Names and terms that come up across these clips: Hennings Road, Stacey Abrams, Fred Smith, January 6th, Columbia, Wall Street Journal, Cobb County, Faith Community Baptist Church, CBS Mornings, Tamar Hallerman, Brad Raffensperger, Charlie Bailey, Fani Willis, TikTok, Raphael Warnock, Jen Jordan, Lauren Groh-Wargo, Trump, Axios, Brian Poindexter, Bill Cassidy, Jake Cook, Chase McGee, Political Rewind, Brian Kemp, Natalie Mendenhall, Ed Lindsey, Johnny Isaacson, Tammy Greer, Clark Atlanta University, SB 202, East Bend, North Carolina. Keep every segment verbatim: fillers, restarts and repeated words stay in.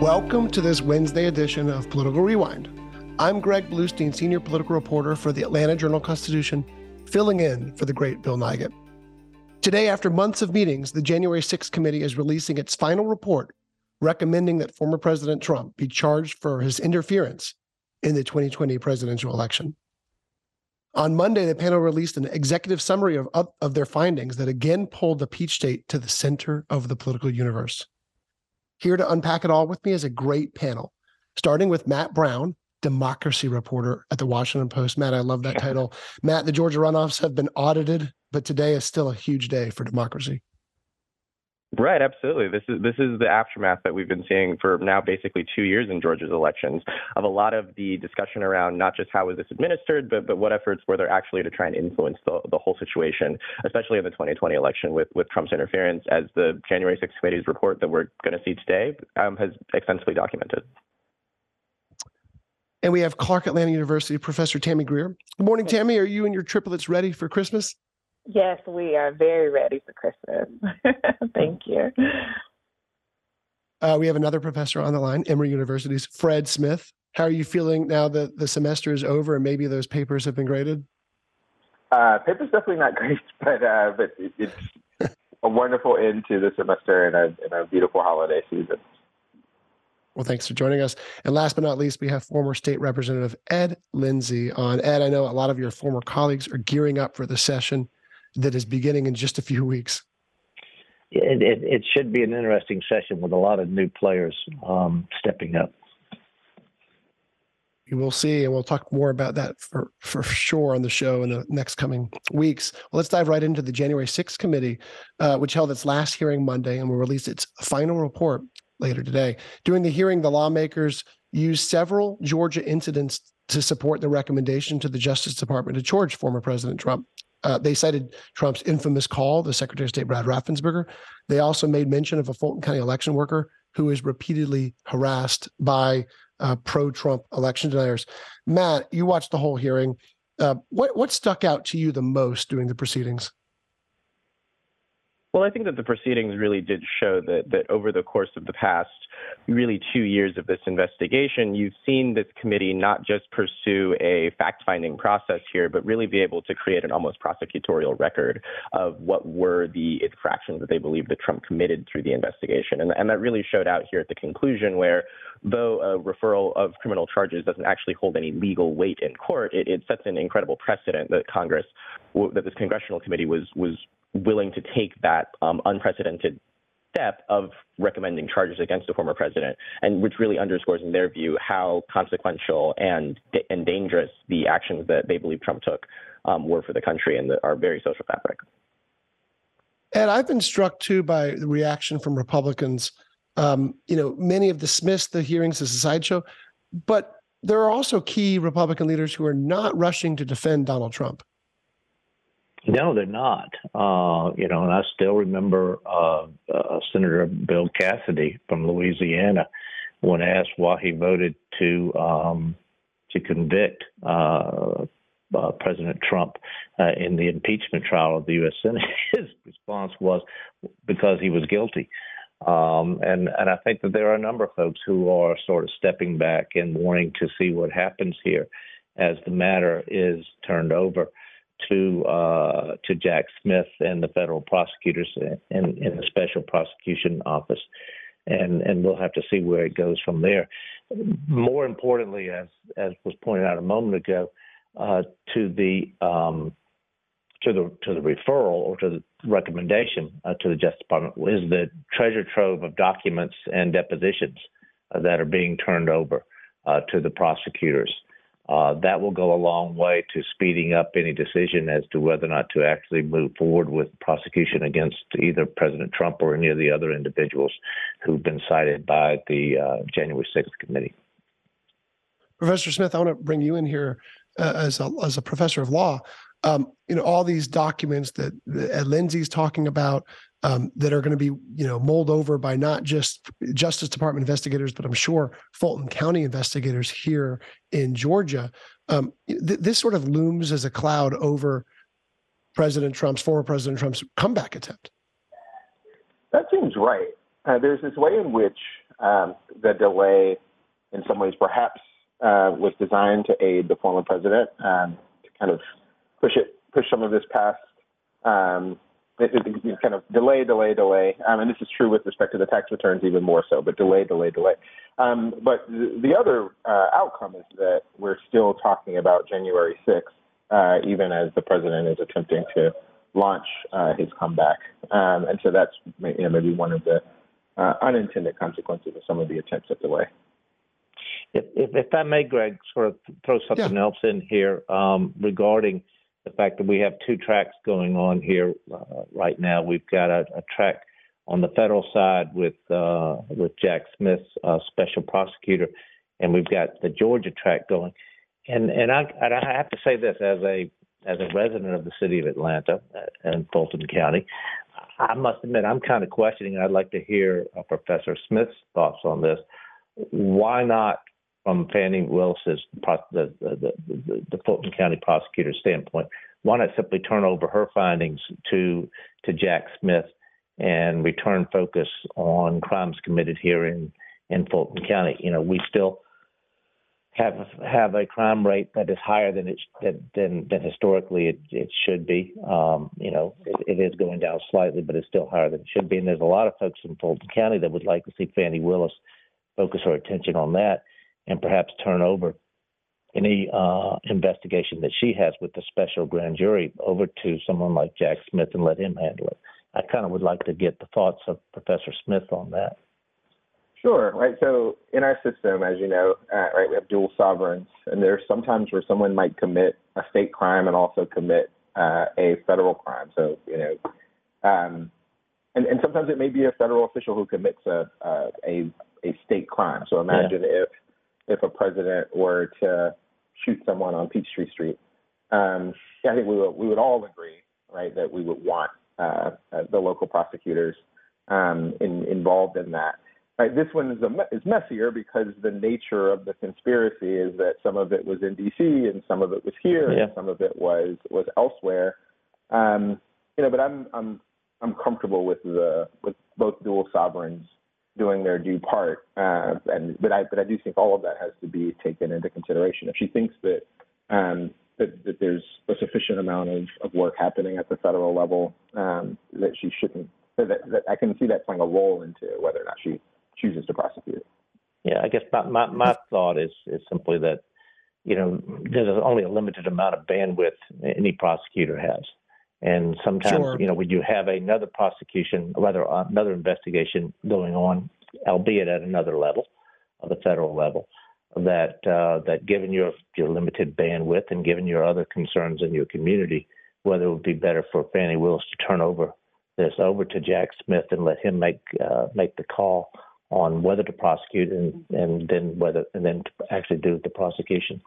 Welcome to this Wednesday edition of Political Rewind. I'm Greg Bluestein, senior political reporter for the Atlanta Journal-Constitution, filling in for the great Bill Nygaard. Today, after months of meetings, the January sixth committee is releasing its final report recommending that former President Trump be charged for his interference in the twenty twenty presidential election. On Monday, the panel released an executive summary of, of, of their findings that again pulled the Peach State to the center of the political universe. Here to unpack it all with me is a great panel, starting with Matt Brown, democracy reporter at the Washington Post. Matt, I love that title. Matt, the Georgia runoffs have been audited, but today is still a huge day for democracy. Right, absolutely. This is this is the aftermath that we've been seeing for now basically two years in Georgia's elections of a lot of the discussion around not just how was this administered, but but what efforts were there actually to try and influence the, the whole situation, especially in the twenty twenty election with, with Trump's interference, as the January sixth committee's report that we're going to see today um, has extensively documented. And we have Clark Atlanta University Professor Tammy Greer. Good morning, Tammy. Are you and your triplets ready for Christmas? Yes, we are very ready for Christmas. Thank you. Uh, we have another professor on the line, Emory University's Fred Smith. How are you feeling now that the semester is over and maybe those papers have been graded? Uh, papers definitely not graded, but uh, but it, it's a wonderful end to the semester and a, and a beautiful holiday season. Well, thanks for joining us. And last but not least, we have former State Representative Ed Lindsey on. Ed, I know a lot of your former colleagues are gearing up for the session that is beginning in just a few weeks. It, it, it should be an interesting session with a lot of new players um, stepping up. We will see, and we'll talk more about that for, for sure on the show in the next coming weeks. Well, let's dive right into the January sixth committee, uh, which held its last hearing Monday and will release its final report later today. During the hearing, the lawmakers used several Georgia incidents to support the recommendation to the Justice Department to charge former President Trump. Uh, they cited Trump's infamous call to Secretary of State Brad Raffensperger. They also made mention of a Fulton County election worker who is repeatedly harassed by uh, pro-Trump election deniers. Matt, you watched the whole hearing. Uh, what what stuck out to you the most during the proceedings? Well, I think that the proceedings really did show that that over the course of the past really two years of this investigation, you've seen this committee not just pursue a fact-finding process here, but really be able to create an almost prosecutorial record of what were the infractions that they believe that Trump committed through the investigation. And, and that really showed out here at the conclusion where, though a referral of criminal charges doesn't actually hold any legal weight in court, it, it sets an incredible precedent that Congress, that this congressional committee was was willing to take that um, unprecedented step of recommending charges against the former president, and which really underscores, in their view, how consequential and and dangerous the actions that they believe Trump took um, were for the country and the, our very social fabric. And I've been struck too by the reaction from Republicans. Um, you know, many have dismissed the hearings as a sideshow, but there are also key Republican leaders who are not rushing to defend Donald Trump. No, they're not. Uh, you know, and I still remember uh, uh, Senator Bill Cassidy from Louisiana when asked why he voted to um, to convict uh, uh, President Trump uh, in the impeachment trial of the U S Senate. His response was because he was guilty. Um, and, and I think that there are a number of folks who are sort of stepping back and wanting to see what happens here as the matter is turned over to uh, to Jack Smith and the federal prosecutors in, in the special prosecution office. And and we'll have to see where it goes from there. More importantly, as as was pointed out a moment ago, uh, to the um, to the to the referral or to the recommendation uh, to the Justice Department is the treasure trove of documents and depositions uh, that are being turned over uh, to the prosecutors. Uh, that will go a long way to speeding up any decision as to whether or not to actually move forward with prosecution against either President Trump or any of the other individuals who've been cited by the uh, January sixth committee. Professor Smith, I want to bring you in here uh, as a, as a professor of law. Um, you know, all these documents that, that Ed Lindsey's talking about um, that are going to be, you know, mulled over by not just Justice Department investigators, but I'm sure Fulton County investigators here in Georgia. Um, th- this sort of looms as a cloud over President Trump's, former President Trump's comeback attempt. That seems right. Uh, there's this way in which um, the delay in some ways perhaps uh, was designed to aid the former president um, to kind of push it, push some of this past, um, it, it, it kind of delay, delay, delay. Um, and this is true with respect to the tax returns even more so, but delay, delay, delay. Um, but th- the other uh, outcome is that we're still talking about January sixth, uh, even as the president is attempting to launch uh, his comeback. Um, and so that's you know, maybe one of the uh, unintended consequences of some of the attempts at delay. If, if, if I may, Greg, sort of throw something yeah. else in here um, regarding the fact that we have two tracks going on here uh, right now. We've got a, a track on the federal side with uh, with Jack Smith's uh, special prosecutor, and we've got the Georgia track going. And and I, and I have to say this as a as a resident of the city of Atlanta and Fulton County, I must admit I'm kind of questioning. I'd like to hear uh, Professor Smith's thoughts on this. Why not? From Fani Willis's, the, the, the, the Fulton County prosecutor's standpoint, why not simply turn over her findings to to Jack Smith and return focus on crimes committed here in, in Fulton County? You know, we still have have a crime rate that is higher than it than than historically it, it should be. Um, you know, it, it is going down slightly, but it's still higher than it should be. And there's a lot of folks in Fulton County that would like to see Fani Willis focus her attention on that, and perhaps turn over any uh, investigation that she has with the special grand jury over to someone like Jack Smith and let him handle it. I kind of would like to get the thoughts of Professor Smith on that. Sure. Right. So in our system, as you know, uh, right, we have dual sovereigns, and there's sometimes where someone might commit a state crime and also commit uh, a federal crime. So, you know, um, and, and sometimes it may be a federal official who commits a a, a, a state crime. So imagine yeah. if if a president were to shoot someone on Peachtree Street, um, I think we would, we would all agree, right, that we would want uh, uh, the local prosecutors um, in, involved in that. Right, this one is, a, is messier because the nature of the conspiracy is that some of it was in D C and some of it was here yeah. and some of it was was elsewhere. Um, you know, but I'm I'm I'm comfortable with the with both dual sovereigns doing their due part, uh, and but I but I do think all of that has to be taken into consideration. If she thinks that um, that, that there's a sufficient amount of, of work happening at the federal level, um, that she shouldn't. That, that I can see that playing a role into whether or not she chooses to prosecute. Yeah, I guess my my, my thought is is simply that you know there's only a limited amount of bandwidth any prosecutor has. And sometimes, sure. you know, when you have another prosecution, rather another investigation going on, albeit at another level, of the federal level, that uh, that given your your limited bandwidth and given your other concerns in your community, whether it would be better for Fani Willis to turn over this over to Jack Smith and let him make uh, make the call on whether to prosecute and, and then whether and then to actually do the prosecution.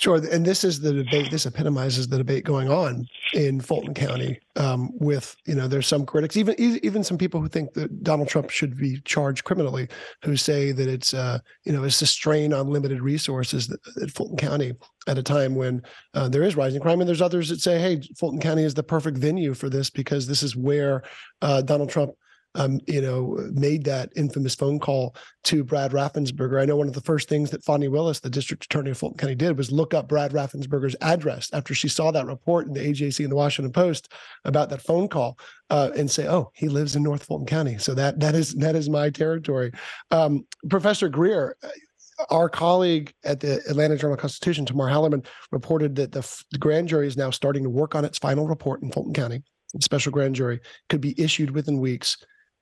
Sure. And this is the debate. This epitomizes the debate going on in Fulton County um, with, you know, there's some critics, even even some people who think that Donald Trump should be charged criminally, who say that it's, uh, you know, it's a strain on limited resources at Fulton County at a time when uh, there is rising crime. And there's others that say, hey, Fulton County is the perfect venue for this because this is where uh, Donald Trump Um, you know, made that infamous phone call to Brad Raffensperger. I know one of the first things that Fani Willis, the district attorney of Fulton County, did was look up Brad Raffensperger's address after she saw that report in the A J C and the Washington Post about that phone call uh, and say, oh, he lives in North Fulton County. So that that is that is my territory. Um, Professor Greer, our colleague at the Atlanta Journal-Constitution, Tamar Hallerman, reported that the, f- the grand jury is now starting to work on its final report in Fulton County. The special grand jury could be issued within weeks.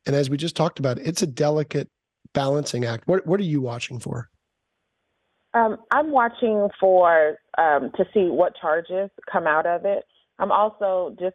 And as we just talked about, it's a delicate balancing act. What, what are you watching for? Um, I'm watching for um, to see what charges come out of it. I'm also, just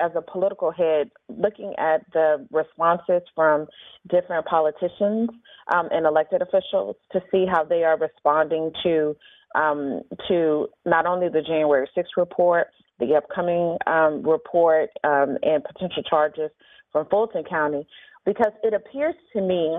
as a political head, looking at the responses from different politicians um, and elected officials to see how they are responding to um, to not only the January sixth report, the upcoming um, report, um, and potential charges from Fulton County, because it appears to me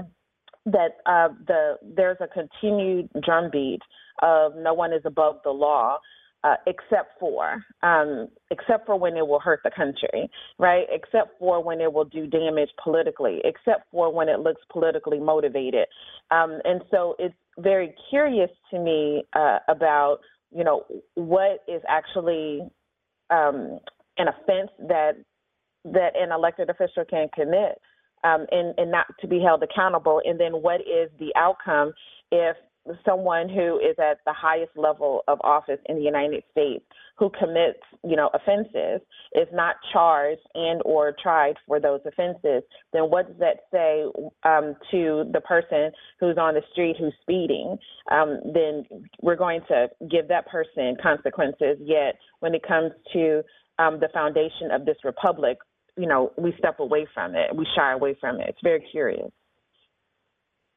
that uh, the there's a continued drumbeat of no one is above the law, uh, except for um, except for when it will hurt the country, right? Except for when it will do damage politically, except for when it looks politically motivated. Um, and so it's very curious to me uh, about, you know, what is actually um, an offense that that an elected official can commit. Um, and, and not to be held accountable. And then what is the outcome if someone who is at the highest level of office in the United States who commits, you know, offenses is not charged and or tried for those offenses? Then what does that say um, to the person who's on the street who's speeding? Um, then we're going to give that person consequences. Yet when it comes to um, the foundation of this republic, you know, we step away from it. We shy away from it. It's very curious.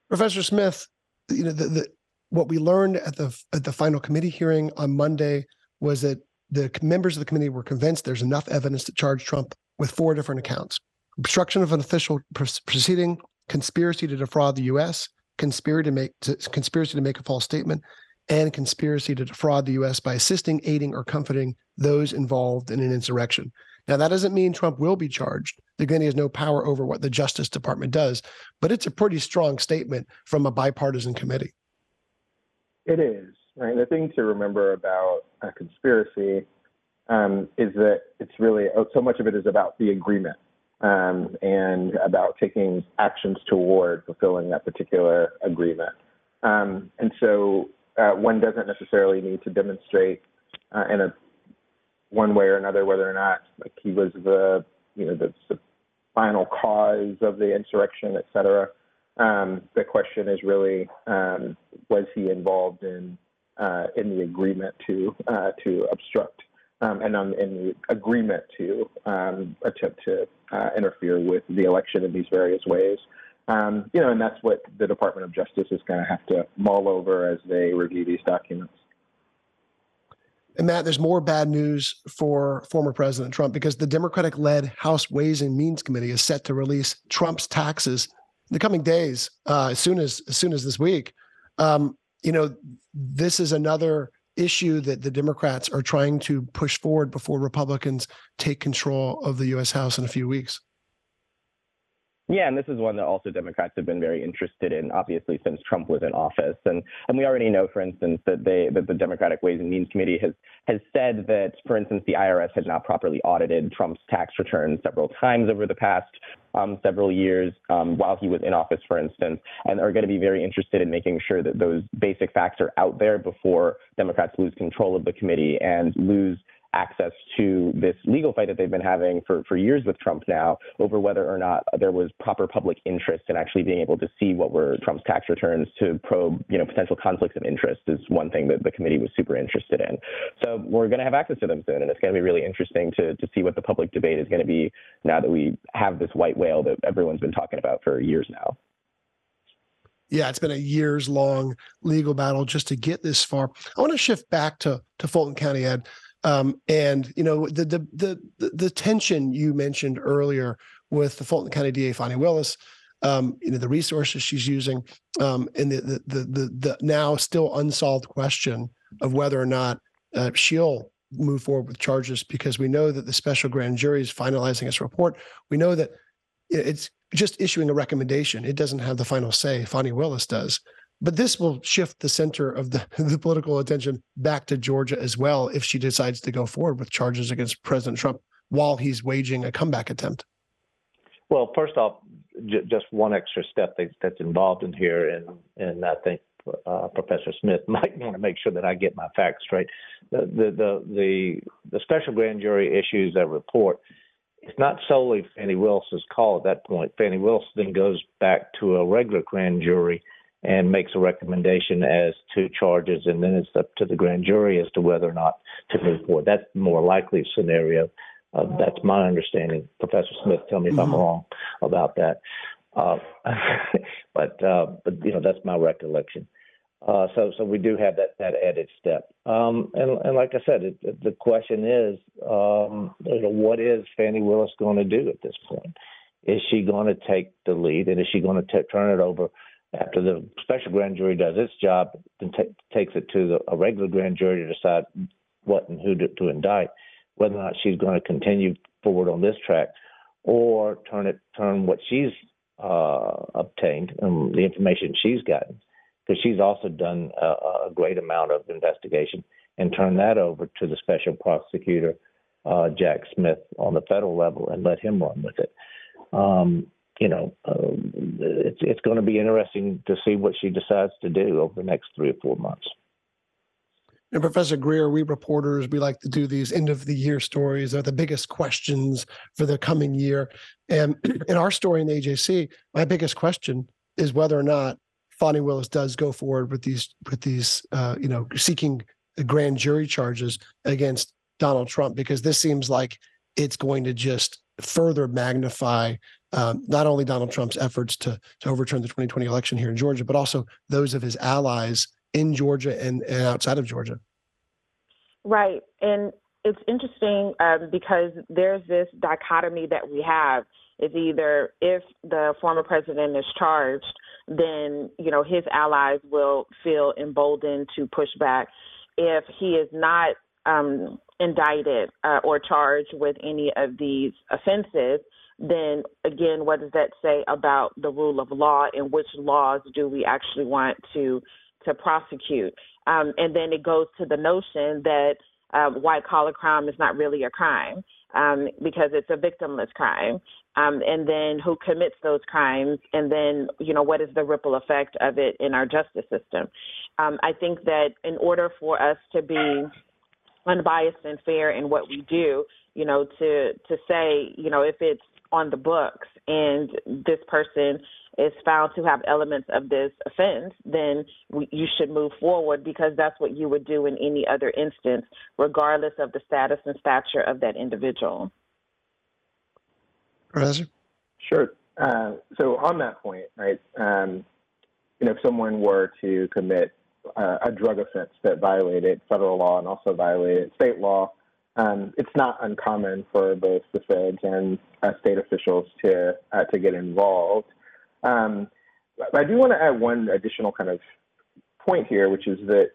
Professor Smith, you know, the, the, what we learned at the at the final committee hearing on Monday was that the members of the committee were convinced there's enough evidence to charge Trump with four different accounts: obstruction of an official proceeding, conspiracy to defraud the U S, conspiracy to make to, conspiracy to make a false statement, and conspiracy to defraud the U S by assisting, aiding, or comforting those involved in an insurrection. Now, that doesn't mean Trump will be charged. The committee has no power over what the Justice Department does, but it's a pretty strong statement from a bipartisan committee. It is. Right? The thing to remember about a conspiracy um, is that it's really, so much of it is about the agreement um, and about taking actions toward fulfilling that particular agreement. Um, and so uh, one doesn't necessarily need to demonstrate uh, in a one way or another, whether or not like he was the, you know, the, the final cause of the insurrection, et cetera. Um, the question is really, um, was he involved in uh, in the agreement to uh, to obstruct um, and um, in the agreement to um, attempt to uh, interfere with the election in these various ways? Um, you know, and that's what the Department of Justice is going to have to mull over as they review these documents. And Matt, there's more bad news for former President Trump, because the Democratic-led House Ways and Means Committee is set to release Trump's taxes in the coming days, uh, as soon as as soon as this week. Um, you know, this is another issue that the Democrats are trying to push forward before Republicans take control of the U S. House in a few weeks. Yeah, and this is one that also Democrats have been very interested in, obviously, since Trump was in office. And and we already know, for instance, that they that the Democratic Ways and Means Committee has has said that, for instance, the I R S had not properly audited Trump's tax returns several times over the past um, several years um, while he was in office, for instance, and are going to be very interested in making sure that those basic facts are out there before Democrats lose control of the committee and lose access to this legal fight that they've been having for, for years with Trump now over whether or not there was proper public interest in actually being able to see what were Trump's tax returns to probe, you know, potential conflicts of interest is one thing that the committee was super interested in. So we're going to have access to them soon, and it's going to be really interesting to, to see what the public debate is going to be now that we have this white whale that everyone's been talking about for years now. Yeah, it's been a years-long legal battle just to get this far. I want to shift back to, to Fulton County, Ed. Um, and, you know, the, the the the tension you mentioned earlier with the Fulton County D A, Fani Willis, um, you know, the resources she's using, um, and the the, the the the now still unsolved question of whether or not uh, she'll move forward with charges, because we know that the special grand jury is finalizing its report. We know that it's just issuing a recommendation. It doesn't have the final say. Fani Willis does. But this will shift the center of the, the political attention back to Georgia as well, if she decides to go forward with charges against President Trump while he's waging a comeback attempt. Well, first off, j- just one extra step that, that's involved in here, and and I think uh, Professor Smith might want to make sure that I get my facts straight. The the the the, the special grand jury issues that report. It's not solely Fani Willis's call at that point. Fani Willis then goes back to a regular grand jury and makes a recommendation as to charges, and then it's up to the grand jury as to whether or not to move forward. That's the more likely scenario. Uh, that's my understanding. Professor Smith, tell me if I'm wrong about that. Uh, but, uh, but, you know, that's my recollection. Uh, so so we do have that, that added step. Um, and, and like I said, it, the question is, um, you know, what is Fani Willis going to do at this point? Is she going to take the lead, and is she going to turn it over after the special grand jury does its job and t- takes it to the, a regular grand jury to decide what and who to, to indict, whether or not she's going to continue forward on this track or turn it turn what she's uh, obtained and the information she's gotten, because she's also done a, a great amount of investigation, and turn that over to the special prosecutor, uh, Jack Smith, on the federal level, and let him run with it. Um, you know, uh, it's, it's going to be interesting to see what she decides to do over the next three or four months. And Professor Greer, we reporters, we like to do these end-of-the-year stories. They're the biggest questions for the coming year. And in our story in the A J C, my biggest question is whether or not Fani Willis does go forward with these, with these, uh, you know, seeking grand jury charges against Donald Trump, because this seems like it's going to just further magnify um, not only Donald Trump's efforts to to overturn the twenty twenty election here in Georgia, but also those of his allies in Georgia and, and outside of Georgia. Right. And it's interesting um, because there's this dichotomy that we have. It's either if the former president is charged, then, you know, his allies will feel emboldened to push back. If he is not um, indicted uh, or charged with any of these offenses, then again, what does that say about the rule of law, and which laws do we actually want to to prosecute? Um, and then it goes to the notion that uh, white-collar crime is not really a crime um, because it's a victimless crime. Um, and then who commits those crimes? And then, you know, what is the ripple effect of it in our justice system? Um, I think that in order for us to be unbiased and fair in what we do, you know, to to say, you know, if it's on the books and this person is found to have elements of this offense, then we, you should move forward, because that's what you would do in any other instance, regardless of the status and stature of that individual. Professor? Sure. Uh, so on that point, right, um, you know, if someone were to commit uh, a drug offense that violated federal law and also violated state law, Um, it's not uncommon for both the feds and uh, state officials to uh, to get involved. Um, but I do want to add one additional kind of point here, which is that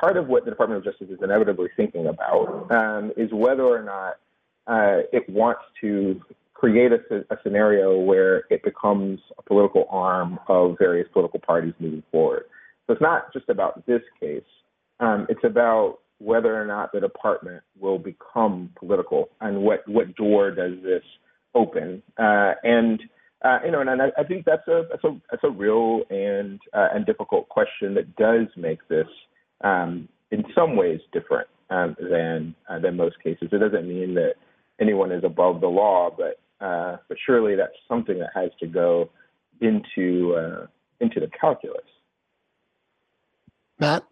part of what the Department of Justice is inevitably thinking about um, is whether or not uh, it wants to create a, a scenario where it becomes a political arm of various political parties moving forward. So it's not just about this case. Um, it's about whether or not the department will become political, and what, what door does this open? Uh, and uh, you know, and, and I, I think that's a that's a, that's a real and uh, and difficult question that does make this um, in some ways different um, than uh, than most cases. It doesn't mean that anyone is above the law, but uh, but surely that's something that has to go into uh, into the calculus. Matt?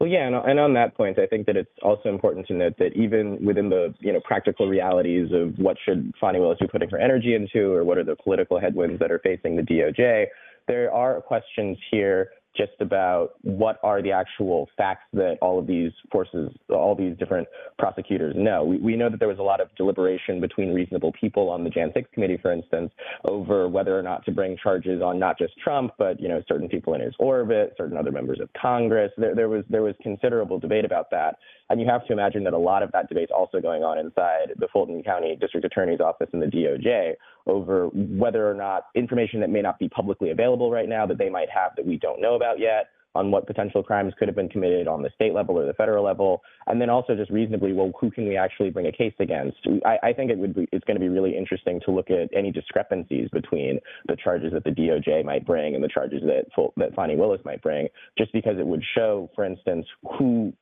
Well, yeah, and, and on that point, I think that it's also important to note that even within the, you know, practical realities of what should Fani Willis be putting her energy into, or what are the political headwinds that are facing the D O J, there are questions here just about what are the actual facts that all of these forces, all these different prosecutors know. We, we know that there was a lot of deliberation between reasonable people on the January sixth committee, for instance, over whether or not to bring charges on not just Trump, but, you know, certain people in his orbit, certain other members of Congress. There, there was there was considerable debate about that. And you have to imagine that a lot of that debate is also going on inside the Fulton County District Attorney's Office and the D O J over whether or not information that may not be publicly available right now that they might have that we don't know about yet, on what potential crimes could have been committed on the state level or the federal level, and then also just reasonably, well, who can we actually bring a case against? I, I think it would be, it's going to be really interesting to look at any discrepancies between the charges that the D O J might bring and the charges that that Fani Willis might bring, just because it would show, for instance, who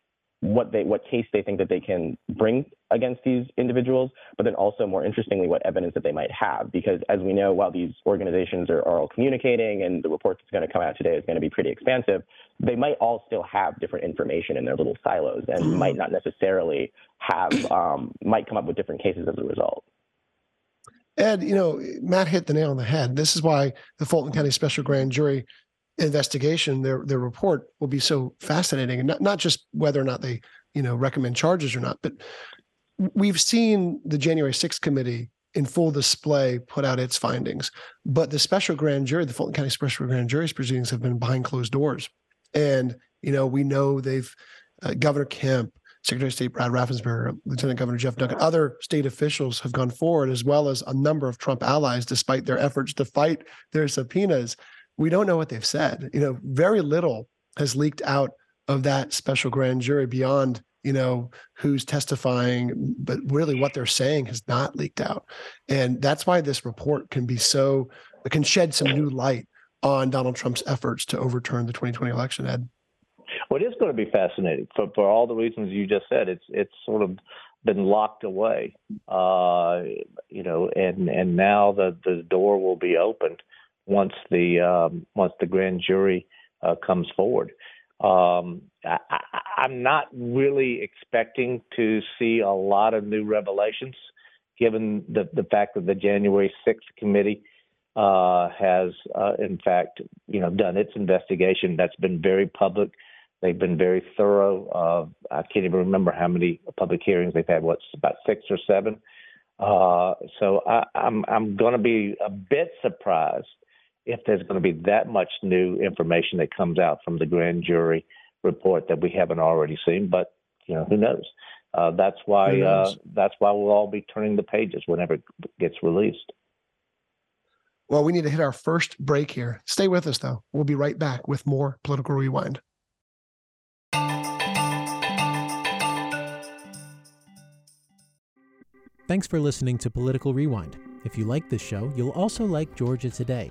what they what case they think that they can bring against these individuals, but then also, more interestingly, what evidence that they might have. Because as we know, while these organizations are, are all communicating, and the report that's going to come out today is going to be pretty expansive, they might all still have different information in their little silos and might not necessarily have, um, might come up with different cases as a result. Ed, you know, Matt hit the nail on the head. This is why the Fulton County Special Grand Jury investigation, their their report, will be so fascinating, and not, not just whether or not they, you know, recommend charges or not, but we've seen the January sixth committee in full display put out its findings, but the special grand jury, the Fulton County Special Grand Jury's proceedings have been behind closed doors. And, you know, we know they've, uh, Governor Kemp, Secretary of State Brad Raffensperger, Lieutenant Governor Jeff Duncan, other state officials have gone forward, as well as a number of Trump allies, despite their efforts to fight their subpoenas. We don't know what they've said. You know, very little has leaked out of that special grand jury beyond, you know, who's testifying, but really what they're saying has not leaked out. And that's why this report can be so, can shed some new light on Donald Trump's efforts to overturn the twenty twenty election, Ed. Well, it is going to be fascinating for, for all the reasons you just said. It's it's sort of been locked away, uh, you know, and, and now the, the door will be opened once the um, once the grand jury uh, comes forward. Um, I, I, I'm not really expecting to see a lot of new revelations, given the, the fact that the January sixth committee uh, has, uh, in fact, you know, done its investigation. That's been very public. They've been very thorough. Uh, I can't even remember how many public hearings they've had. What's about six or seven? Uh, so I, I'm I'm going to be a bit surprised if there's going to be that much new information that comes out from the grand jury report that we haven't already seen. But, you know, who knows? Uh, that's why who knows? Uh, that's why we'll all be turning the pages whenever it gets released. Well, we need to hit our first break here. Stay with us, though. We'll be right back with more Political Rewind. Thanks for listening to Political Rewind. If you like this show, you'll also like Georgia Today.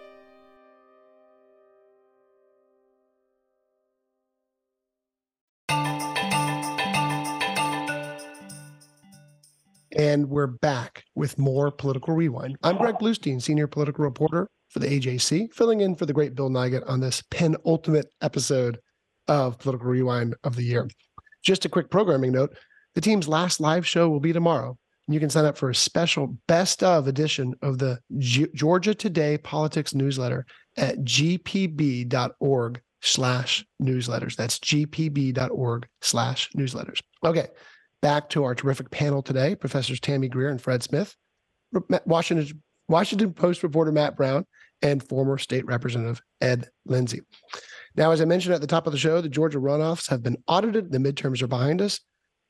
And we're back with more Political Rewind. I'm Greg Bluestein, senior political reporter for the A J C, filling in for the great Bill Nygaard on this penultimate episode of Political Rewind of the year. Just a quick programming note, the team's last live show will be tomorrow. And you can sign up for a special best of edition of the G- Georgia Today Politics newsletter at gpb.org slash newsletters. That's gpb.org slash newsletters. Okay. Back to our terrific panel today, Professors Tammy Greer and Fred Smith, Washington, Washington Post reporter Matt Brown, and former state representative Ed Lindsey. Now, as I mentioned at the top of the show, the Georgia runoffs have been audited. The midterms are behind us,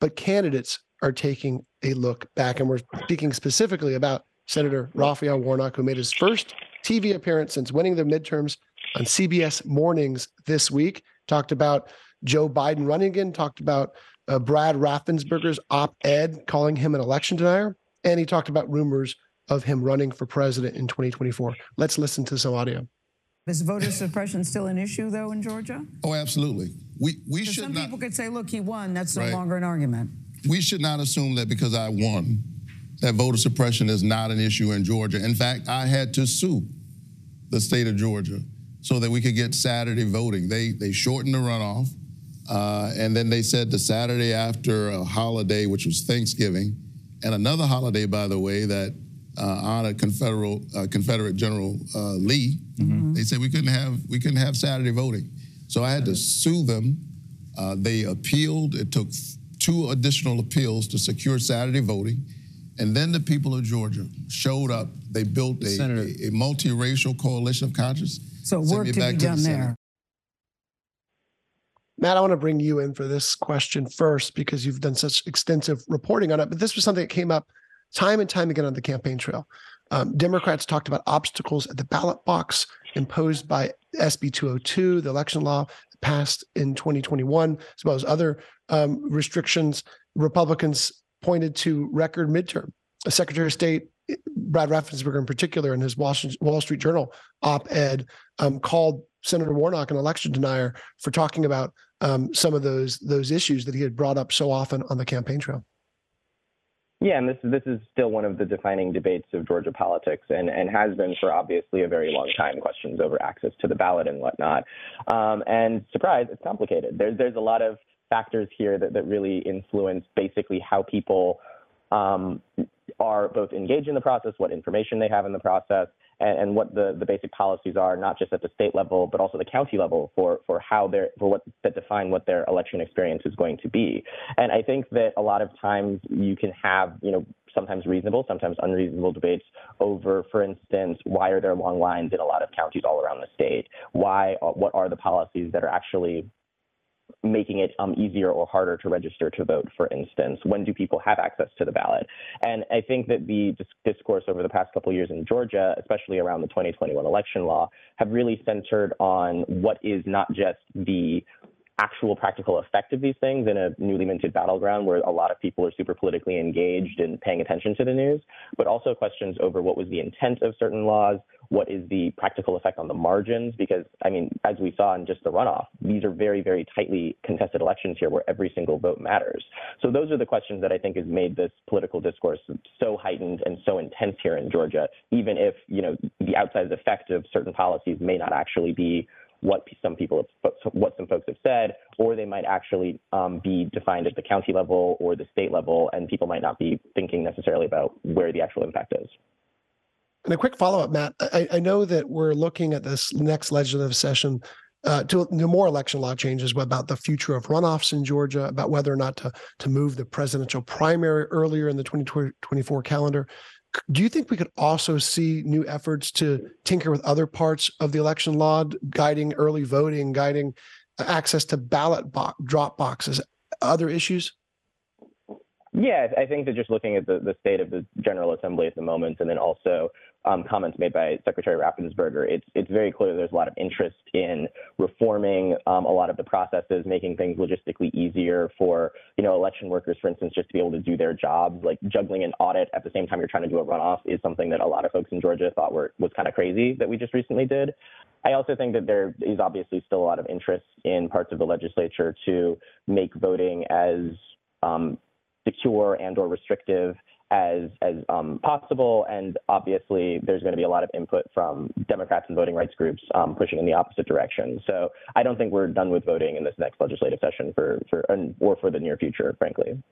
but candidates are taking a look back. And we're speaking specifically about Senator Raphael Warnock, who made his first T V appearance since winning the midterms on C B S Mornings this week, talked about Joe Biden running again, talked about Uh, Brad Raffensperger's op-ed calling him an election denier, and he talked about rumors of him running for president in twenty twenty-four. Let's listen to some audio. Is voter suppression still an issue, though, in Georgia? Oh, absolutely. We we should some not. Some people could say, "Look, he won." That's no right. longer an argument. We should not assume that because I won, that voter suppression is not an issue in Georgia. In fact, I had to sue the state of Georgia so that we could get Saturday voting. They they shortened the runoff. Uh, and then they said the Saturday after a holiday, which was Thanksgiving, and another holiday, by the way, that uh, honored Confederate, uh, Confederate General uh, Lee. Mm-hmm. They said we couldn't have we couldn't have Saturday voting, so I had to sue them. Uh, they appealed. It took two additional appeals to secure Saturday voting, and then the people of Georgia showed up. They built a, a, a multiracial coalition of conscience. So work to be done there. Matt, I want to bring you in for this question first because you've done such extensive reporting on it, but this was something that came up time and time again on the campaign trail. Um, Democrats talked about obstacles at the ballot box imposed by S B two oh two, the election law, passed in twenty twenty-one, as well as other um, restrictions, Republicans pointed to record midterm. Secretary of State Brad Raffensperger in particular, in his Washington, Wall Street Journal op-ed, um, called Senator Warnock an election denier for talking about um, some of those those issues that he had brought up so often on the campaign trail. Yeah, and this this is still one of the defining debates of Georgia politics, and, and has been for obviously a very long time. Questions over access to the ballot and whatnot, um, and surprise, it's complicated. There's there's a lot of factors here that that really influence basically how people um, are both engaged in the process, what information they have in the process, and, and what the, the basic policies are, not just at the state level, but also the county level for for how they're for what that define what their election experience is going to be. And I think that a lot of times you can have, you know, sometimes reasonable, sometimes unreasonable debates over, for instance, why are there long lines in a lot of counties all around the state? Why? What are the policies that are actually making it um, easier or harder to register to vote, for instance? When do people have access to the ballot? And I think that the discourse over the past couple of years in Georgia, especially around the twenty twenty-one election law, have really centered on what is not just the actual practical effect of these things in a newly minted battleground where a lot of people are super politically engaged and paying attention to the news, but also questions over what was the intent of certain laws, what is the practical effect on the margins, because, I mean, as we saw in just the runoff, these are very, very tightly contested elections here where every single vote matters. So those are the questions that I think has made this political discourse so heightened and so intense here in Georgia, even if, you know, the outsized effect of certain policies may not actually be what some people, what some folks have said, or they might actually um, be defined at the county level or the state level, and people might not be thinking necessarily about where the actual impact is. And a quick follow-up, Matt. I, I know that we're looking at this next legislative session uh, to, to more election law changes about the future of runoffs in Georgia, about whether or not to, to move the presidential primary earlier in the twenty twenty-four calendar. Do you think we could also see new efforts to tinker with other parts of the election law, guiding early voting, guiding access to ballot bo- drop boxes, other issues? Yeah, I think that just looking at the, the state of the General Assembly at the moment, and then also um, comments made by Secretary Raffensperger, it's it's very clear there's a lot of interest in reforming um, a lot of the processes, making things logistically easier for, you know, election workers, for instance, just to be able to do their jobs. Like juggling an audit at the same time you're trying to do a runoff is something that a lot of folks in Georgia thought were was kind of crazy that we just recently did. I also think that there is obviously still a lot of interest in parts of the legislature to make voting as um, secure and or restrictive as as um, possible. And obviously, there's going to be a lot of input from Democrats and voting rights groups um, pushing in the opposite direction. So I don't think we're done with voting in this next legislative session for, for or for the near future, frankly.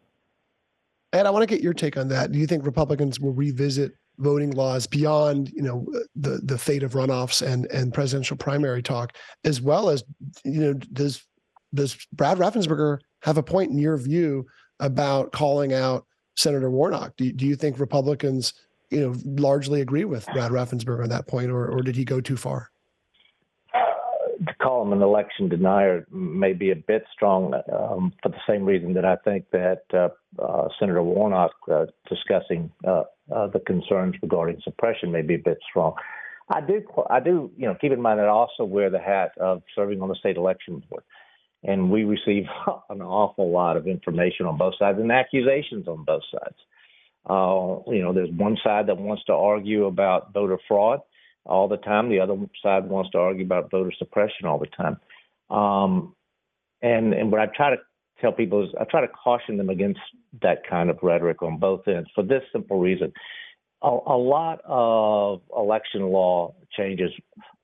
Ed, I want to get your take on that. Do you think Republicans will revisit voting laws beyond, you know, the, the fate of runoffs and, and presidential primary talk, as well as, you know, does, does Brad Raffensperger have a point in your view about calling out Senator Warnock? Do, do you think Republicans, you know, largely agree with Brad Raffensperger on that point, or, or did he go too far? Uh, to call him an election denier may be a bit strong, um, for the same reason that I think that uh, uh, Senator Warnock uh, discussing uh, uh, the concerns regarding suppression may be a bit strong. I do, I do, you know, keep in mind that I also wear the hat of serving on the state election board. And we receive an awful lot of information on both sides and accusations on both sides. Uh, you know, there's one side that wants to argue about voter fraud all the time. The other side wants to argue about voter suppression all the time. Um, and, and what I try to tell people is I try to caution them against that kind of rhetoric on both ends for this simple reason. A, a lot of election law changes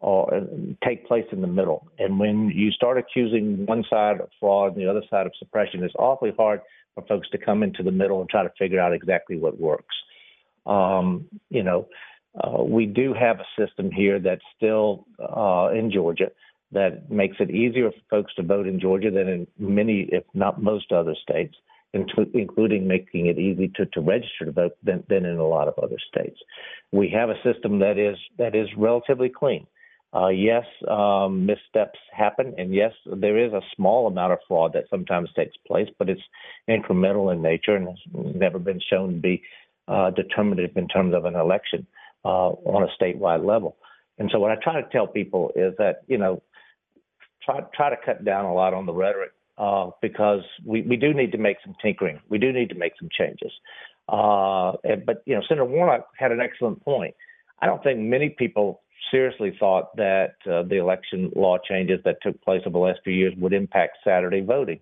or take place in the middle. And when you start accusing one side of fraud and the other side of suppression, it's awfully hard for folks to come into the middle and try to figure out exactly what works. Um, you know, uh, we do have a system here that's still uh, in Georgia that makes it easier for folks to vote in Georgia than in many, if not most, other states, including making it easy to, to register to vote than, than in a lot of other states. We have a system that is that is relatively clean. Uh, yes, um, missteps happen, and yes, there is a small amount of fraud that sometimes takes place, but it's incremental in nature and has never been shown to be uh, determinative in terms of an election uh, on a statewide level. And so what I try to tell people is that, you know, try, try to cut down a lot on the rhetoric uh, because we, we do need to make some tinkering. We do need to make some changes. Uh, and, but, you know, Senator Warnock had an excellent point. I don't think many people seriously thought that uh, the election law changes that took place over the last few years would impact Saturday voting.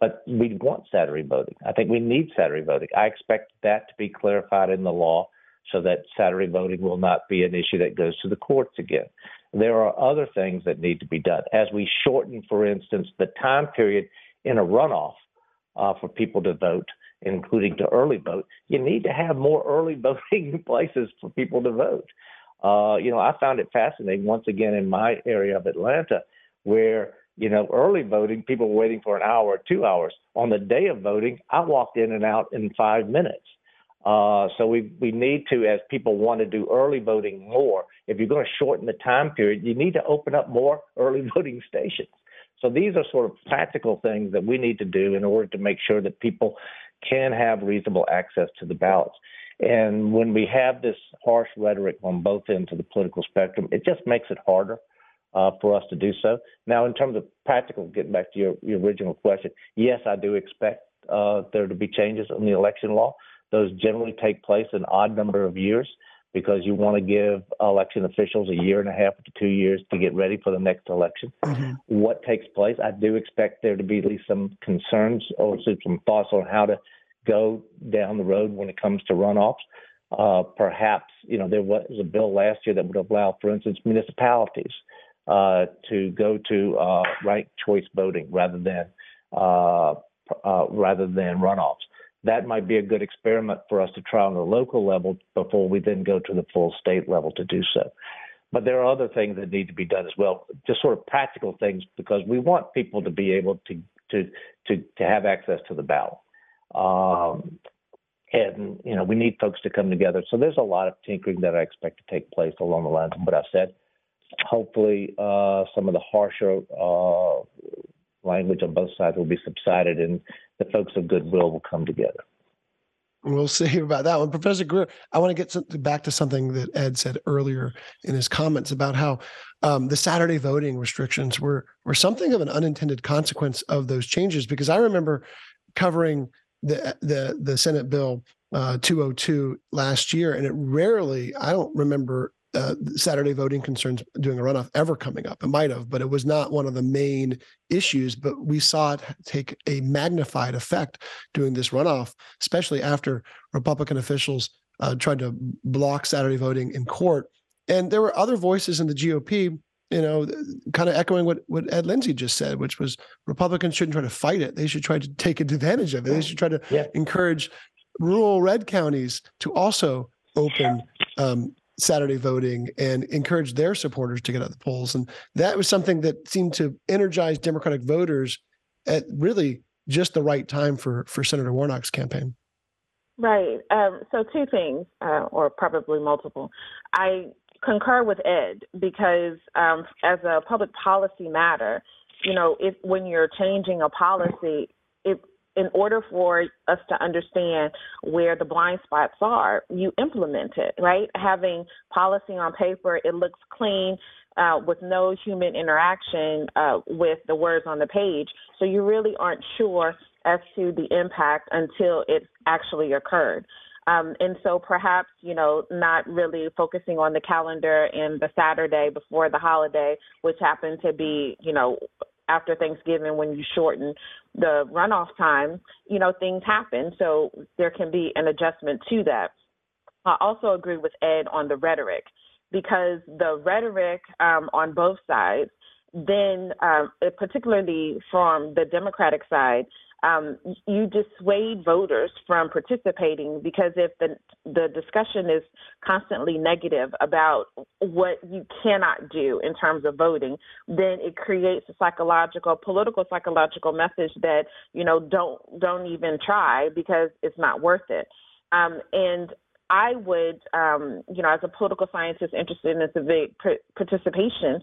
But we want Saturday voting. I think we need Saturday voting. I expect that to be clarified in the law so that Saturday voting will not be an issue that goes to the courts again. There are other things that need to be done. As we shorten, for instance, the time period in a runoff uh, for people to vote, including to early vote, you need to have more early voting places for people to vote. Uh, you know, I found it fascinating, once again, in my area of Atlanta, where, you know, early voting, people were waiting for an hour or two hours. On the day of voting, I walked in and out in five minutes. Uh, so we, we need to, as people want to do early voting more, if you're going to shorten the time period, you need to open up more early voting stations. So these are sort of practical things that we need to do in order to make sure that people can have reasonable access to the ballots. And when we have this harsh rhetoric on both ends of the political spectrum, it just makes it harder uh, for us to do so. Now, in terms of practical, getting back to your, your original question, yes, I do expect uh, there to be changes in the election law. Those generally take place an odd number of years because you want to give election officials a year and a half to two years to get ready for the next election. Mm-hmm. What takes place? I do expect there to be at least some concerns or some thoughts on how to go down the road when it comes to runoffs. Uh, perhaps, you know, there was a bill last year that would allow, for instance, municipalities uh, to go to uh, ranked choice voting rather than uh, uh, rather than runoffs. That might be a good experiment for us to try on the local level before we then go to the full state level to do so. But there are other things that need to be done as well, just sort of practical things, because we want people to be able to to to, to have access to the ballot. Um, and, you know, we need folks to come together. So there's a lot of tinkering that I expect to take place along the lines of what I've said. Hopefully uh, some of the harsher uh, language on both sides will be subsided and the folks of goodwill will come together. We'll see about that one. Professor Greer, I want to get something back to something that Ed said earlier in his comments about how um, the Saturday voting restrictions were, were something of an unintended consequence of those changes, because I remember covering the the the Senate bill uh, two oh two last year, and it rarely, I don't remember uh, Saturday voting concerns during a runoff ever coming up. It might have, but it was not one of the main issues. But we saw it take a magnified effect during this runoff, especially after Republican officials uh, tried to block Saturday voting in court. And there were other voices in the G O P, you know, kind of echoing what, what Ed Lindsey just said, which was Republicans shouldn't try to fight it. They should try to take advantage of it. They should try to yeah. encourage rural red counties to also open um, Saturday voting and encourage their supporters to get out the polls. And that was something that seemed to energize Democratic voters at really just the right time for, for Senator Warnock's campaign. Right. Um, so two things, uh, or probably multiple. I concur with Ed because um, as a public policy matter, you know, if when you're changing a policy, it, in order for us to understand where the blind spots are, you implement it, right? Having policy on paper, it looks clean uh, with no human interaction uh, with the words on the page. So you really aren't sure as to the impact until it's actually occurred. Um, and so perhaps, you know, not really focusing on the calendar and the Saturday before the holiday, which happened to be, you know, after Thanksgiving when you shorten the runoff time, you know, things happen. So there can be an adjustment to that. I also agree with Ed on the rhetoric, because the rhetoric um, on both sides, then um, particularly from the Democratic side, Um, you dissuade voters from participating, because if the the discussion is constantly negative about what you cannot do in terms of voting, then it creates a psychological, political psychological message that, you know, don't don't even try because it's not worth it. Um, and I would, um, you know, as a political scientist interested in civic participation,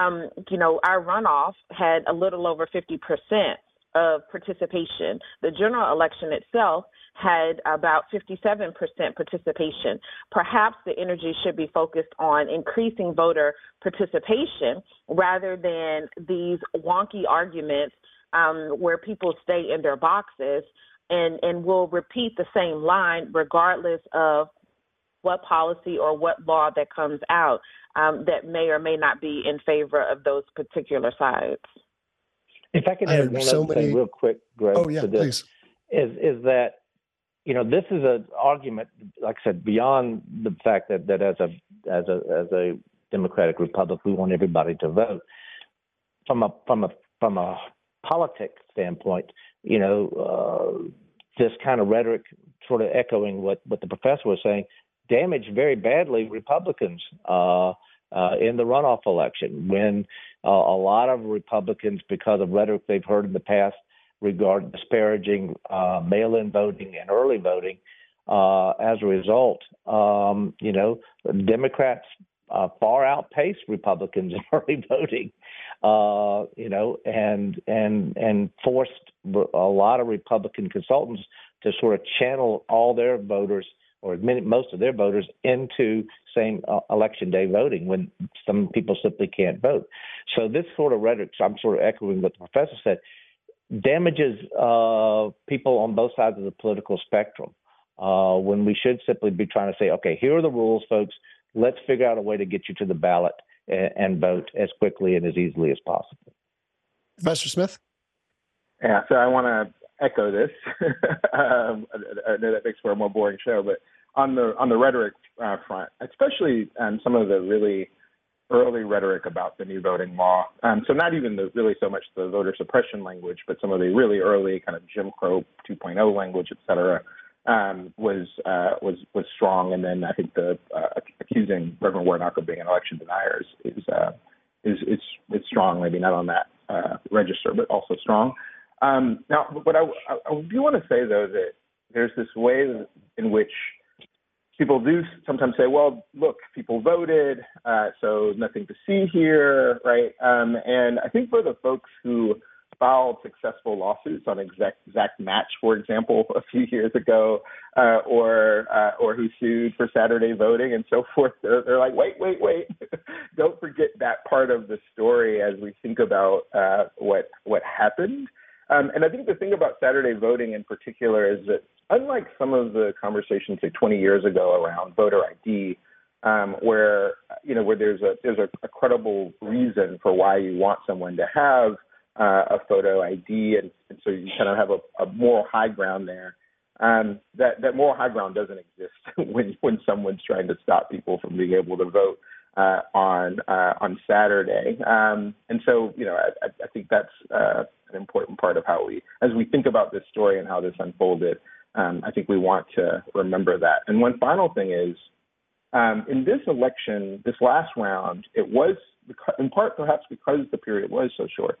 um, you know, our runoff had a little over fifty percent of participation. The general election itself had about fifty-seven percent participation. Perhaps the energy should be focused on increasing voter participation rather than these wonky arguments um, where people stay in their boxes and, and will repeat the same line regardless of what policy or what law that comes out um, that may or may not be in favor of those particular sides. If I could add I one so other many... thing real quick, Greg, oh, yeah, to this, is, is that, you know, this is an argument, like I said, beyond the fact that, that as a as a as a democratic republic, we want everybody to vote. From a from a from a politics standpoint, you know, uh, this kind of rhetoric, sort of echoing what, what the professor was saying, damaged very badly Republicans uh, uh, in the runoff election when uh, a lot of Republicans, because of rhetoric they've heard in the past, regard disparaging uh, mail-in voting and early voting. Uh, as a result, um, you know, Democrats uh, far outpace Republicans in early voting, uh, you know, and and and forced a lot of Republican consultants to sort of channel all their voters or most of their voters into same uh, election day voting when some people simply can't vote. So this sort of rhetoric, so I'm sort of echoing what the professor said, damages uh, people on both sides of the political spectrum uh, when we should simply be trying to say, okay, here are the rules, folks. Let's figure out a way to get you to the ballot and, and vote as quickly and as easily as possible. Professor Smith? Yeah, so I want to echo this. um, I, I know that makes for a more boring show, but on the, on the rhetoric uh, front, especially um, some of the really early rhetoric about the new voting law. Um, so not even the really so much the voter suppression language, but some of the really early kind of Jim Crow two point oh language, et cetera, um, was, uh, was, was strong. And then I think the uh, accusing Reverend Warnock of being an election denier is, is, uh, is, is, is strong, maybe not on that uh, register, but also strong. Um, now, what I, I do want to say, though, that there's this way in which people do sometimes say, well, look, people voted, uh, so nothing to see here, right? Um, and I think for the folks who filed successful lawsuits on exact, exact match, for example, a few years ago, uh, or uh, or who sued for Saturday voting and so forth, they're, they're like, wait, wait, wait. Don't forget that part of the story as we think about uh, what what happened. Um, and I think the thing about Saturday voting in particular is that unlike some of the conversations, say, twenty years ago around voter I D, um, where, you know, where there's a there's a, a credible reason for why you want someone to have uh, a photo I D, and, and so you kind of have a, a moral high ground there. Um, that, that moral high ground doesn't exist when when someone's trying to stop people from being able to vote uh, on uh, on Saturday. Um, and so, you know, I, I think that's uh, an important part of how we, as we think about this story and how this unfolded, Um, I think we want to remember that. And one final thing is, um, in this election, this last round, it was in part perhaps because the period was so short.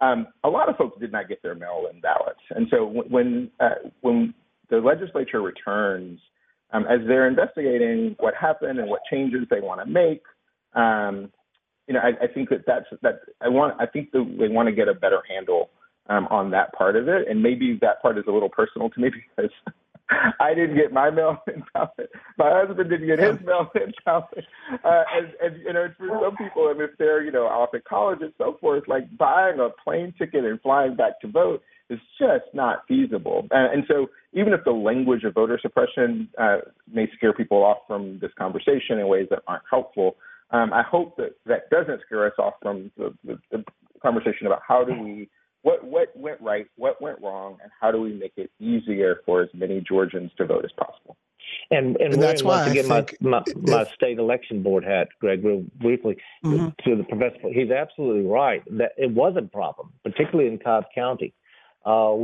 Um, a lot of folks did not get their mail-in ballots, and so when uh, when the legislature returns, um, as they're investigating what happened and what changes they want to make, um, you know, I, I think that that's that I want. I think that they want to get a better handle Um, on that part of it, and maybe that part is a little personal to me because I didn't get my mail-in ballot. My husband didn't get his mail-in ballot. Uh, and, and, you know, for some people, and if they're, you know, off at college and so forth, like buying a plane ticket and flying back to vote is just not feasible. And, and so even if the language of voter suppression uh, may scare people off from this conversation in ways that aren't helpful, um, I hope that that doesn't scare us off from the, the, the conversation about how do we What, what went right, what went wrong, and how do we make it easier for as many Georgians to vote as possible? And, and, and that's why once again, I think my, my, my state election board hat, Greg, real briefly, mm-hmm. to the professor, he's absolutely right that it was a problem, particularly in Cobb County, uh,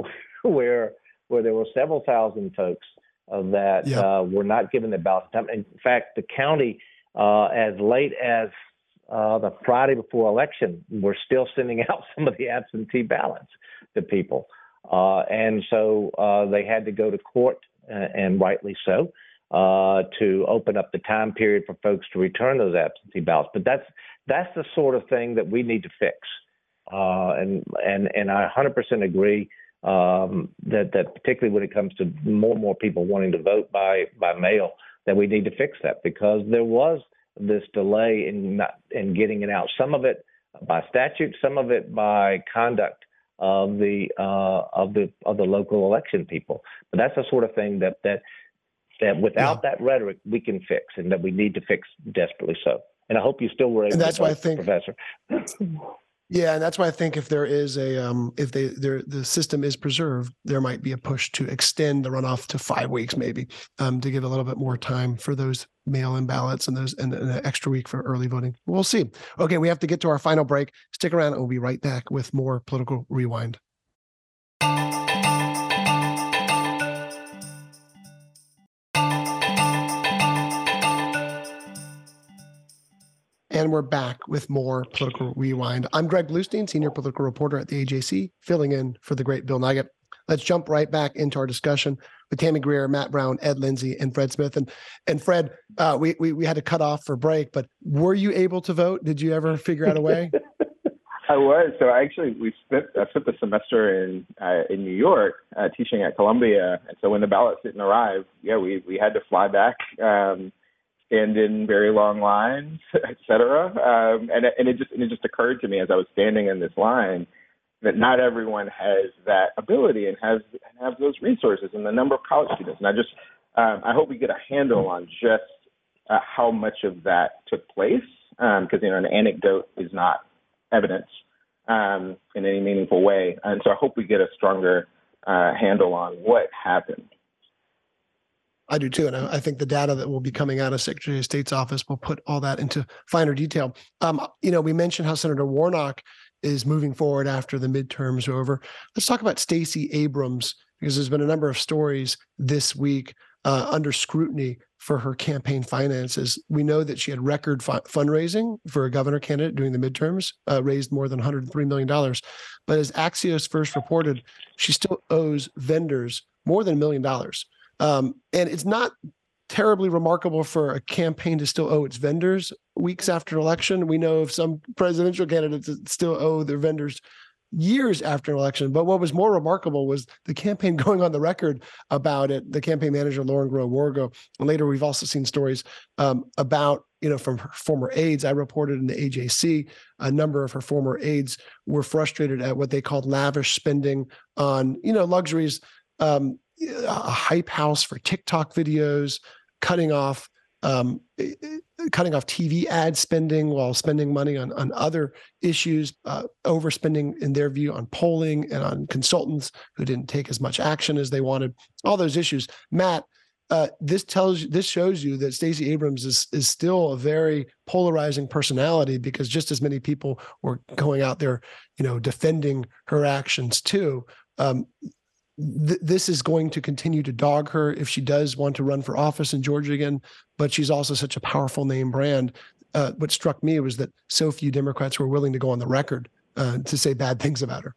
where where there were several thousand folks uh, that yeah. uh, were not given their ballot time. In fact, the county, uh, as late as Uh, the Friday before election, we're still sending out some of the absentee ballots to people. Uh, and so uh, they had to go to court, uh, and rightly so, uh, to open up the time period for folks to return those absentee ballots. But that's that's the sort of thing that we need to fix. Uh, and and and I one hundred percent agree um, that that particularly when it comes to more and more people wanting to vote by by mail, that we need to fix that, because there was this delay in not, in getting it out. Some of it by statute, some of it by conduct of the uh, of the of the local election people. But that's the sort of thing that that that without yeah. that rhetoric we can fix, and that we need to fix desperately so. And I hope you still were able. And that's to why vote, I think, Professor. Yeah, and that's why I think if there is a um, if they there the system is preserved, there might be a push to extend the runoff to five weeks, maybe, um, to give a little bit more time for those mail-in ballots and those and, and an extra week for early voting. We'll see. Okay, we have to get to our final break. Stick around, and we'll be right back with more Political Rewind. And we're back with more Political Rewind. I'm Greg Bluestein, senior political reporter at the A J C, filling in for the great Bill Nygaard. Let's jump right back into our discussion with Tammy Greer, Matt Brown, Ed Lindsey, and Fred Smith. And and Fred, uh, we, we we had to cut off for break, but were you able to vote? Did you ever figure out a way? I was. So I actually we spent I spent the semester in uh, in New York uh, teaching at Columbia, and so when the ballots didn't arrive, yeah, we we had to fly back. Um, And in very long lines, et cetera. Um, and, and, it just, and it just occurred to me as I was standing in this line that not everyone has that ability and has and have those resources and the number of college students. And I just um, I hope we get a handle on just uh, how much of that took place, because, um, you know, an anecdote is not evidence um, in any meaningful way. And so I hope we get a stronger uh, handle on what happened. I do too, and I think the data that will be coming out of Secretary of State's office will put all that into finer detail. Um, you know, we mentioned how Senator Warnock is moving forward after the midterms are over. Let's talk about Stacey Abrams, because there's been a number of stories this week uh, under scrutiny for her campaign finances. We know that she had record fu- fundraising for a governor candidate during the midterms, uh, raised more than one hundred three million dollars. But as Axios first reported, she still owes vendors more than a million dollars. Um, and it's not terribly remarkable for a campaign to still owe its vendors weeks after an election. We know of some presidential candidates that still owe their vendors years after an election. But what was more remarkable was the campaign going on the record about it. The campaign manager, Lauren Groh-Wargo, and later we've also seen stories um, about, you know, from her former aides. I reported in the A J C, a number of her former aides were frustrated at what they called lavish spending on, you know, luxuries, um, a hype house for TikTok videos, cutting off um, cutting off T V ad spending while spending money on, on other issues, uh, overspending, in their view, on polling and on consultants who didn't take as much action as they wanted, all those issues. Matt, uh, this tells you, this shows you that Stacey Abrams is is still a very polarizing personality, because just as many people were going out there, you know, defending her actions too. Um, Th- this is going to continue to dog her if she does want to run for office in Georgia again, but she's also such a powerful name brand. Uh, what struck me was that so few Democrats were willing to go on the record uh, to say bad things about her.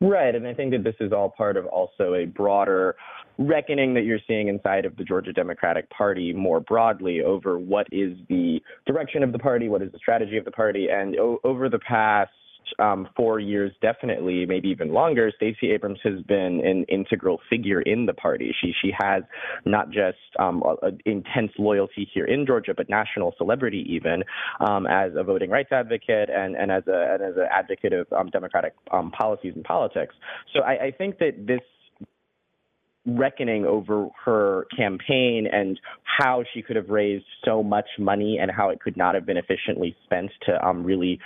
Right, and I think that this is all part of also a broader reckoning that you're seeing inside of the Georgia Democratic Party more broadly over what is the direction of the party, what is the strategy of the party, and o- over the past Um, four years, definitely, maybe even longer, Stacey Abrams has been an integral figure in the party. She she has not just um, a, a intense loyalty here in Georgia, but national celebrity even um, as a voting rights advocate and, and as a and as an advocate of um, democratic um, policies and politics. So I, I think that this reckoning over her campaign and how she could have raised so much money and how it could not have been efficiently spent to um, really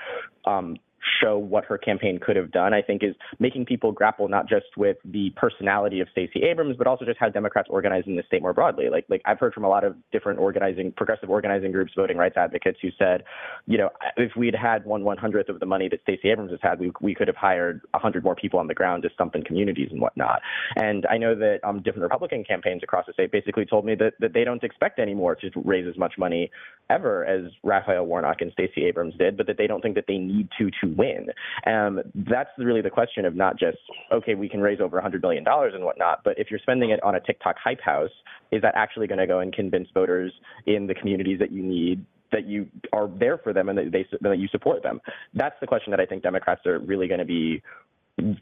um, show what her campaign could have done, I think, is making people grapple not just with the personality of Stacey Abrams, but also just how Democrats organize in the state more broadly. Like, like I've heard from a lot of different organizing, progressive organizing groups, voting rights advocates who said, you know, if we'd had one one hundredth of the money that Stacey Abrams has had, we we could have hired a hundred more people on the ground to stump in communities and whatnot. And I know that um, different Republican campaigns across the state basically told me that, that they don't expect anymore to raise as much money ever as Raphael Warnock and Stacey Abrams did, but that they don't think that they need to to win. Um, that's really the question of not just, okay, we can raise over one hundred million dollars and whatnot, but if you're spending it on a TikTok hype house, is that actually going to go and convince voters in the communities that you need that you are there for them and that, they, that you support them. That's the question that I think Democrats are really going to be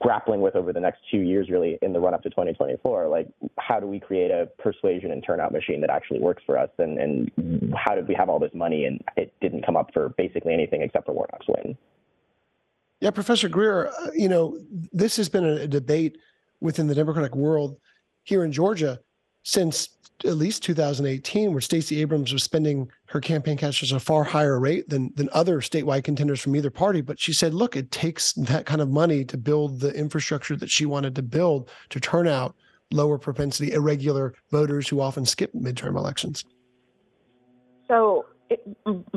grappling with over the next two years, really, in the run-up to twenty twenty-four. Like, how do we create a persuasion and turnout machine that actually works for us? And, and how did we have all this money and it didn't come up for basically anything except for Warnock's win? Yeah, Professor Greer, you know, this has been a debate within the Democratic world here in Georgia since at least two thousand eighteen, where Stacey Abrams was spending her campaign cash at a far higher rate than than other statewide contenders from either party. But she said, look, it takes that kind of money to build the infrastructure that she wanted to build to turn out lower propensity, irregular voters who often skip midterm elections. So it,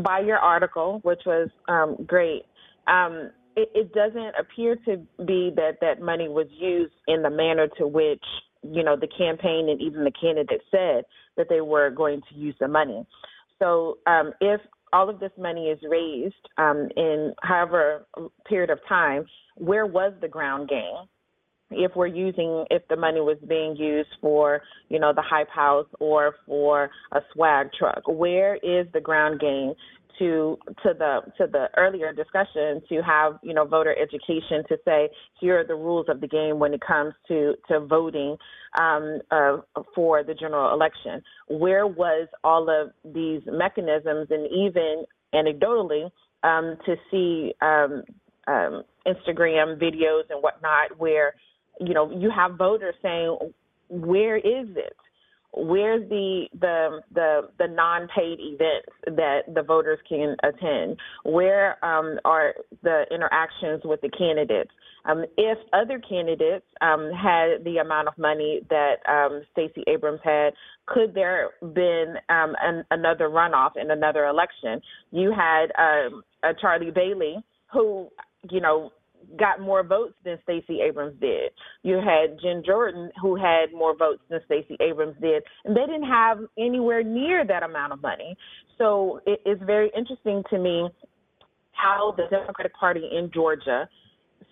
by your article, which was um, great, um, it, it doesn't appear to be that that money was used in the manner to which you know, the campaign and even the candidate said that they were going to use the money. So um, if all of this money is raised um, in however period of time, where was the ground game? If we're using, if the money was being used for, you know, the hype house or for a swag truck, where is the ground game to to the to the earlier discussion to have, you know, voter education to say, here are the rules of the game when it comes to, to voting um, uh, for the general election? Where was all of these mechanisms and even anecdotally um, to see um, um, Instagram videos and whatnot where, you know, you have voters saying, where is it? Where's the the the, the non-paid events that the voters can attend? Where um, are the interactions with the candidates? Um, if other candidates um, had the amount of money that um, Stacey Abrams had, could there been um, an, another runoff in another election? You had um, a Charlie Bailey who, you know, got more votes than Stacey Abrams did. You had Jen Jordan, who had more votes than Stacey Abrams did, and they didn't have anywhere near that amount of money. So it is very interesting to me how the Democratic Party in Georgia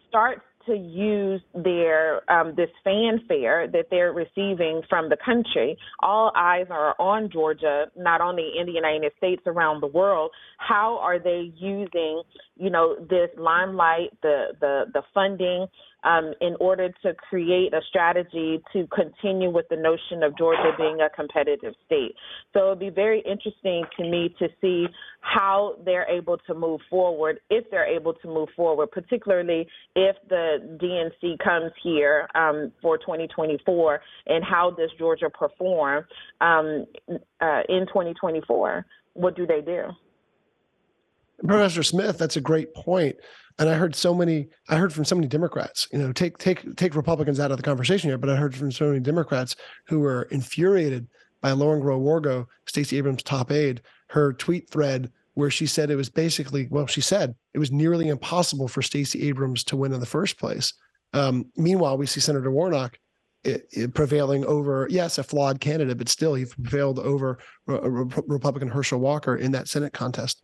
starts to use their um, this fanfare that they're receiving from the country. All eyes are on Georgia, not only in the United States, around the world. How are they using, you know, this limelight, the the the funding, um, in order to create a strategy to continue with the notion of Georgia being a competitive state? So it'd be very interesting to me to see how they're able to move forward, if they're able to move forward, particularly if the D N C comes here um, for twenty twenty-four, and how does Georgia perform um, uh, in twenty twenty-four? What do they do? Professor Smith, that's a great point. And I heard so many, I heard from so many Democrats, you know, take take take Republicans out of the conversation here, but I heard from so many Democrats who were infuriated by Lauren Groh-Wargo, Stacey Abrams' top aide, her tweet thread, where she said it was basically, well, she said it was nearly impossible for Stacey Abrams to win in the first place. Um, meanwhile, we see Senator Warnock it, it prevailing over, yes, a flawed candidate, but still he prevailed over Re- Re- Republican Herschel Walker in that Senate contest.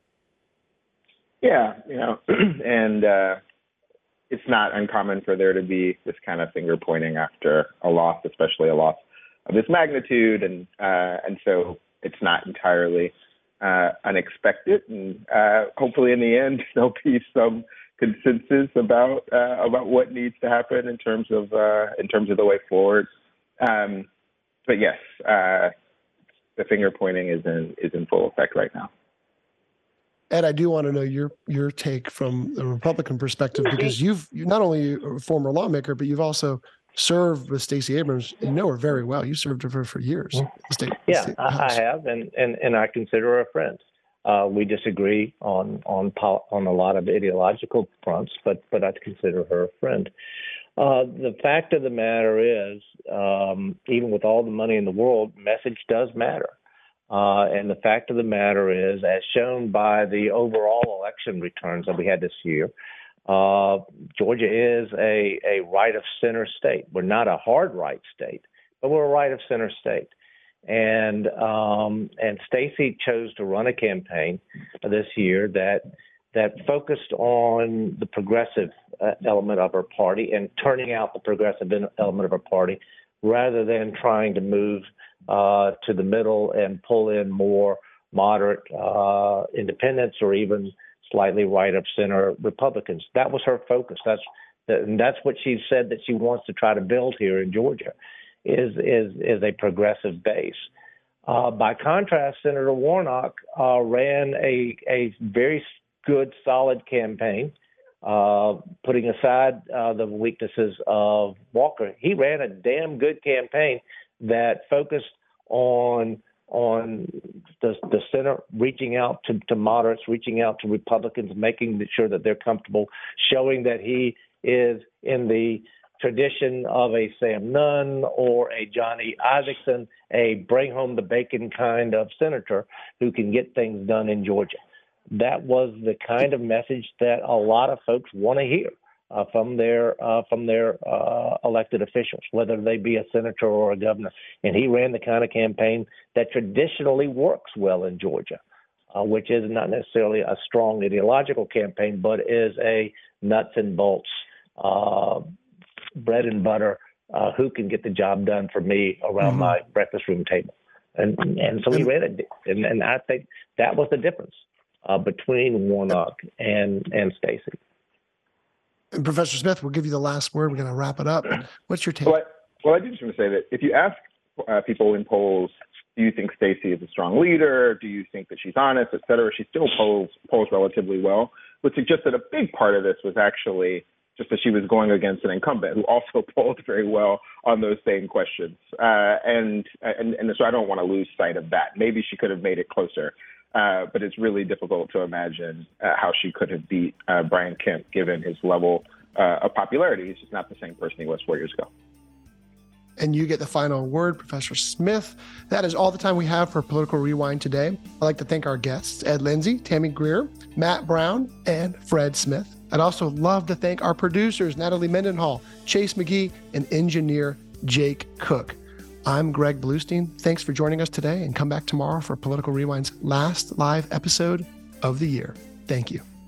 Yeah, you know, and uh, it's not uncommon for there to be this kind of finger pointing after a loss, especially a loss of this magnitude. And, uh, and so it's not entirely Uh, unexpected, and uh, hopefully in the end there'll be some consensus about uh, about what needs to happen in terms of uh, in terms of the way forward. Um, but yes, uh, the finger pointing is in is in full effect right now. Ed, I do want to know your your take from the Republican perspective, because you've you're not only a former lawmaker, but you've also served with Stacey Abrams. You know her very well. You served with her for years. The state, yeah, the I have, and, and, and I consider her a friend. Uh, we disagree on on on a lot of ideological fronts, but but I consider her a friend. Uh, the fact of the matter is, um, even with all the money in the world, message does matter. Uh, and the fact of the matter is, as shown by the overall election returns that we had this year, Uh, Georgia is a, a right-of-center state. We're not a hard right state, but we're a right-of-center state. And um, and Stacey chose to run a campaign this year that that focused on the progressive uh, element of her party and turning out the progressive element of her party rather than trying to move uh, to the middle and pull in more moderate uh, independents or even slightly right of center Republicans. That was her focus. That's the, and that's what she said that she wants to try to build here in Georgia, is is is a progressive base. Uh, by contrast, Senator Warnock uh, ran a a very good, solid campaign, uh, putting aside uh, the weaknesses of Walker. He ran a damn good campaign that focused on on the, the center, reaching out to, to moderates, reaching out to Republicans, making sure that they're comfortable, showing that he is in the tradition of a Sam Nunn or a Johnny Isaacson, a bring home the bacon kind of senator who can get things done in Georgia. That was the kind of message that a lot of folks want to hear uh, from their uh, from their uh, elected officials, whether they be a senator or a governor. And he ran the kind of campaign that traditionally works well in Georgia, uh, which is not necessarily a strong ideological campaign, but is a nuts and bolts, uh, bread and butter, uh, who can get the job done for me around mm-hmm. my breakfast room table. And and so he ran it. And, and I think that was the difference Uh, between Warnock and, and Stacey. And Professor Smith, we'll give you the last word. We're going to wrap it up. What's your take? Well, I, well, I did just want to say that if you ask uh, people in polls, do you think Stacey is a strong leader? Do you think that she's honest, et cetera? She still polls, polls relatively well, which suggests that a big part of this was actually just that she was going against an incumbent who also polled very well on those same questions. Uh, and, and, and so I don't want to lose sight of that. Maybe she could have made it closer. Uh, but it's really difficult to imagine uh, how she could have beat uh, Brian Kemp, given his level uh, of popularity. He's just not the same person he was four years ago. And you get the final word, Professor Smith. That is all the time we have for Political Rewind today. I'd like to thank our guests, Ed Lindsey, Tammy Greer, Matt Brown, and Fred Smith. I'd also love to thank our producers, Natalie Mendenhall, Chase McGee, and engineer Jake Cook. I'm Greg Bluestein. Thanks for joining us today, and come back tomorrow for Political Rewind's last live episode of the year. Thank you.